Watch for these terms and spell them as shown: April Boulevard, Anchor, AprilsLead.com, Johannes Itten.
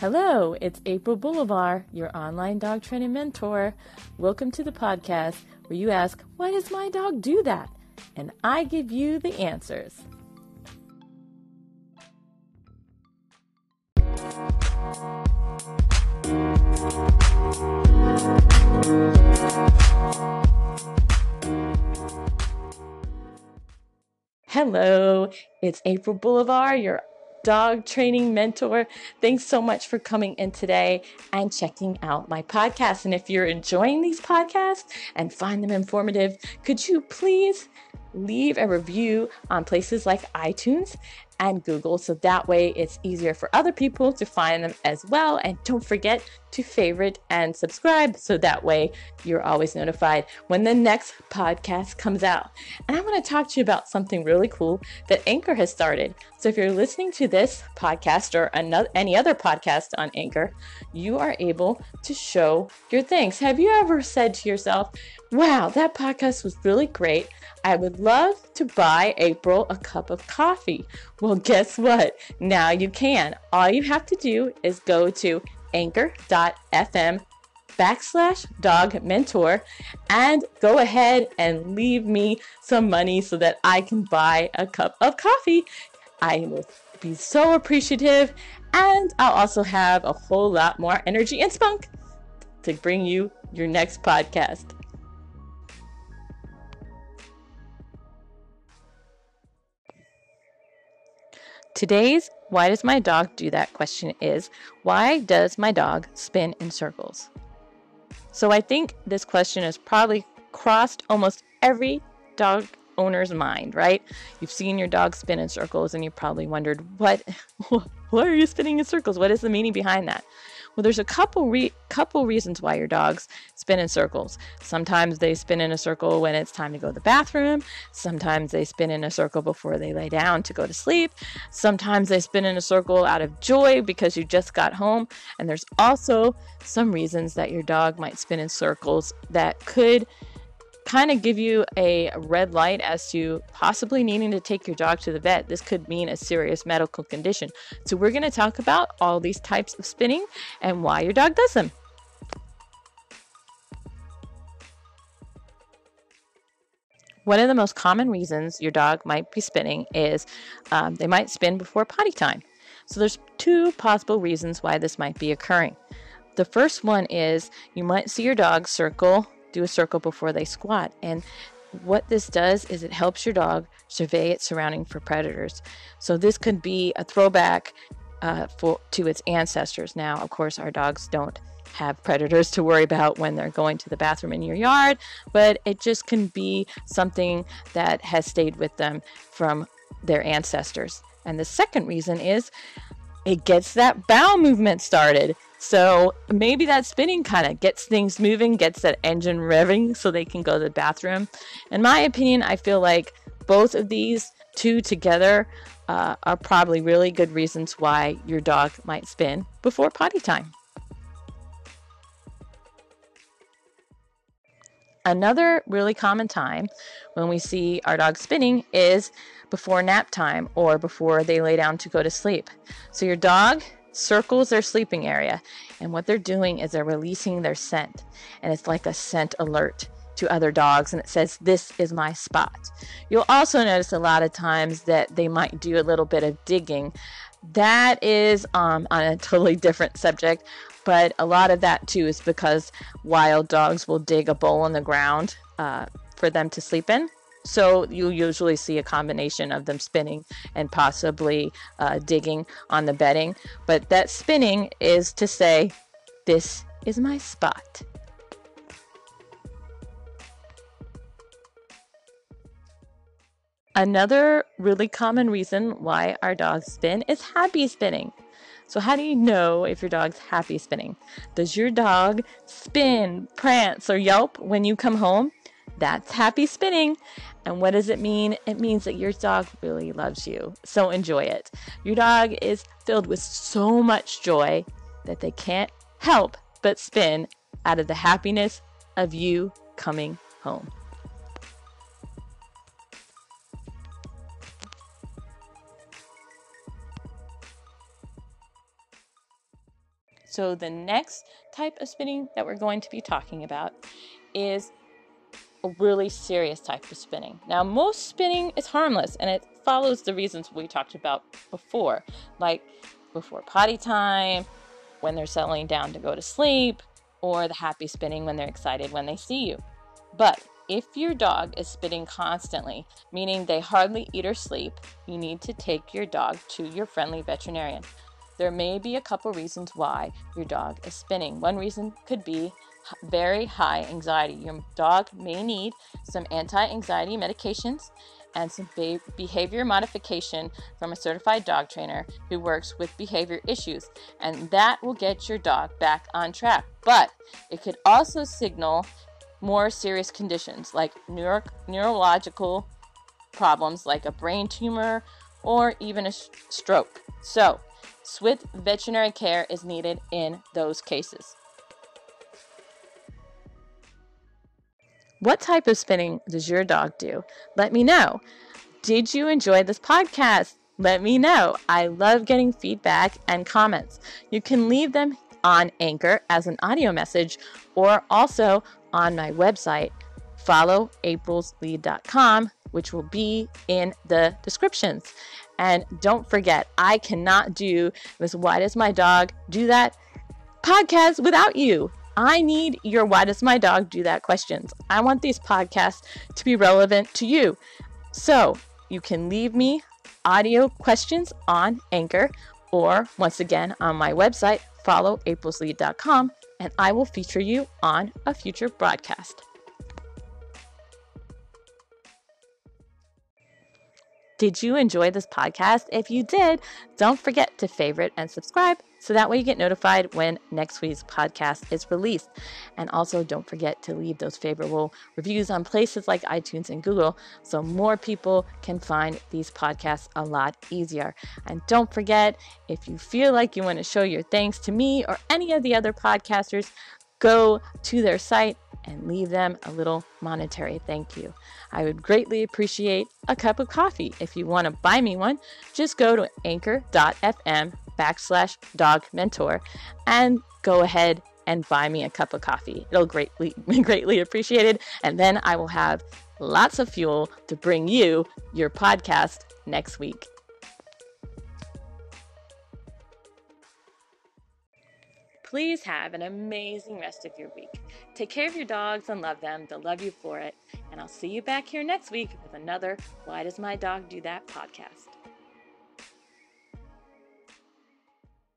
Hello, it's April Boulevard, your online dog training mentor. Welcome to the podcast where you ask, why does my dog do that? And I give you the answers. Hello, it's April Boulevard, your dog training mentor. Thanks so much for coming in today and checking out my podcast. And if you're enjoying these podcasts and find them informative, could you please leave a review on places like iTunes and Google? So that way it's easier for other people to find them as well. And don't forget to favorite and subscribe. So that way you're always notified when the next podcast comes out. And I want to talk to you about something really cool that Anchor has started. So if you're listening to this podcast or any other podcast on Anchor, you are able to show your things. Have you ever said to yourself, wow, that podcast was really great. I would love to buy April a cup of coffee. Well, guess what? Now you can. All you have to do is go to anchor.fm/dog mentor and go ahead and leave me some money so that I can buy a cup of coffee. I will be so appreciative, and I'll also have a whole lot more energy and spunk to bring you your next podcast. Today's Why Does My Dog Do That question is, why does my dog spin in circles? So I think this question has probably crossed almost every dog owner's mind, right? You've seen your dog spin in circles and you probably wondered, why are you spinning in circles? What is the meaning behind that? Well, there's a couple reasons why your dogs spin in circles. Sometimes they spin in a circle when it's time to go to the bathroom. Sometimes they spin in a circle before they lay down to go to sleep. Sometimes they spin in a circle out of joy because you just got home. And there's also some reasons that your dog might spin in circles that could kind of give you a red light as to possibly needing to take your dog to the vet. This could mean a serious medical condition. So we're going to talk about all these types of spinning and why your dog does them. One of the most common reasons your dog might be spinning is they might spin before potty time. So there's two possible reasons why this might be occurring. The first one is you might see your dog do a circle before they squat. And what this does is it helps your dog survey its surrounding for predators. So this could be a throwback to its ancestors. Now, of course, our dogs don't have predators to worry about when they're going to the bathroom in your yard, but it just can be something that has stayed with them from their ancestors. And the second reason is it gets that bowel movement started. So maybe that spinning kind of gets things moving, gets that engine revving so they can go to the bathroom. In my opinion, I feel like both of these two together are probably really good reasons why your dog might spin before potty time. Another really common time when we see our dog spinning is before nap time or before they lay down to go to sleep. So your dog circles their sleeping area, and what they're doing is they're releasing their scent, and it's like a scent alert to other dogs, and it says, this is my spot. You'll also notice a lot of times that they might do a little bit of digging. That is on a totally different subject, but a lot of that too is because wild dogs will dig a bowl in the ground for them to sleep in. So you usually see a combination of them spinning and possibly digging on the bedding. But that spinning is to say, this is my spot. Another really common reason why our dogs spin is happy spinning. So how do you know if your dog's happy spinning? Does your dog spin, prance, or yelp when you come home? That's happy spinning. And what does it mean? It means that your dog really loves you. So enjoy it. Your dog is filled with so much joy that they can't help but spin out of the happiness of you coming home. So the next type of spinning that we're going to be talking about is a really serious type of spinning. Now, most spinning is harmless, and it follows the reasons we talked about before, like before potty time, when they're settling down to go to sleep, or the happy spinning when they're excited when they see you. But if your dog is spitting constantly, meaning they hardly eat or sleep, you need to take your dog to your friendly veterinarian. There may be a couple reasons why your dog is spinning. One reason could be very high anxiety. Your dog may need some anti-anxiety medications and some behavior modification from a certified dog trainer who works with behavior issues, and that will get your dog back on track. But it could also signal more serious conditions like neurological problems like a brain tumor or even a stroke. So swift veterinary care is needed in those cases. What type of spinning does your dog do? Let me know. Did you enjoy this podcast? Let me know. I love getting feedback and comments. You can leave them on Anchor as an audio message or also on my website. Follow AprilsLead.com, which will be in the descriptions. And don't forget, I cannot do this Why Does My Dog Do That podcast without you. I need your Why Does My Dog Do That questions. I want these podcasts to be relevant to you. So you can leave me audio questions on Anchor or once again on my website, follow AprilsLead.com, and I will feature you on a future broadcast. Did you enjoy this podcast? If you did, don't forget to favorite and subscribe so that way you get notified when next week's podcast is released. And also don't forget to leave those favorable reviews on places like iTunes and Google so more people can find these podcasts a lot easier. And don't forget, if you feel like you want to show your thanks to me or any of the other podcasters, go to their site and leave them a little monetary thank you. I would greatly appreciate a cup of coffee. If you want to buy me one, just go to anchor.fm/dogmentor and go ahead and buy me a cup of coffee. It'll greatly appreciated. And then I will have lots of fuel to bring you your podcast next week. Please have an amazing rest of your week. Take care of your dogs and love them. They'll love you for it. And I'll see you back here next week with another Why Does My Dog Do That podcast.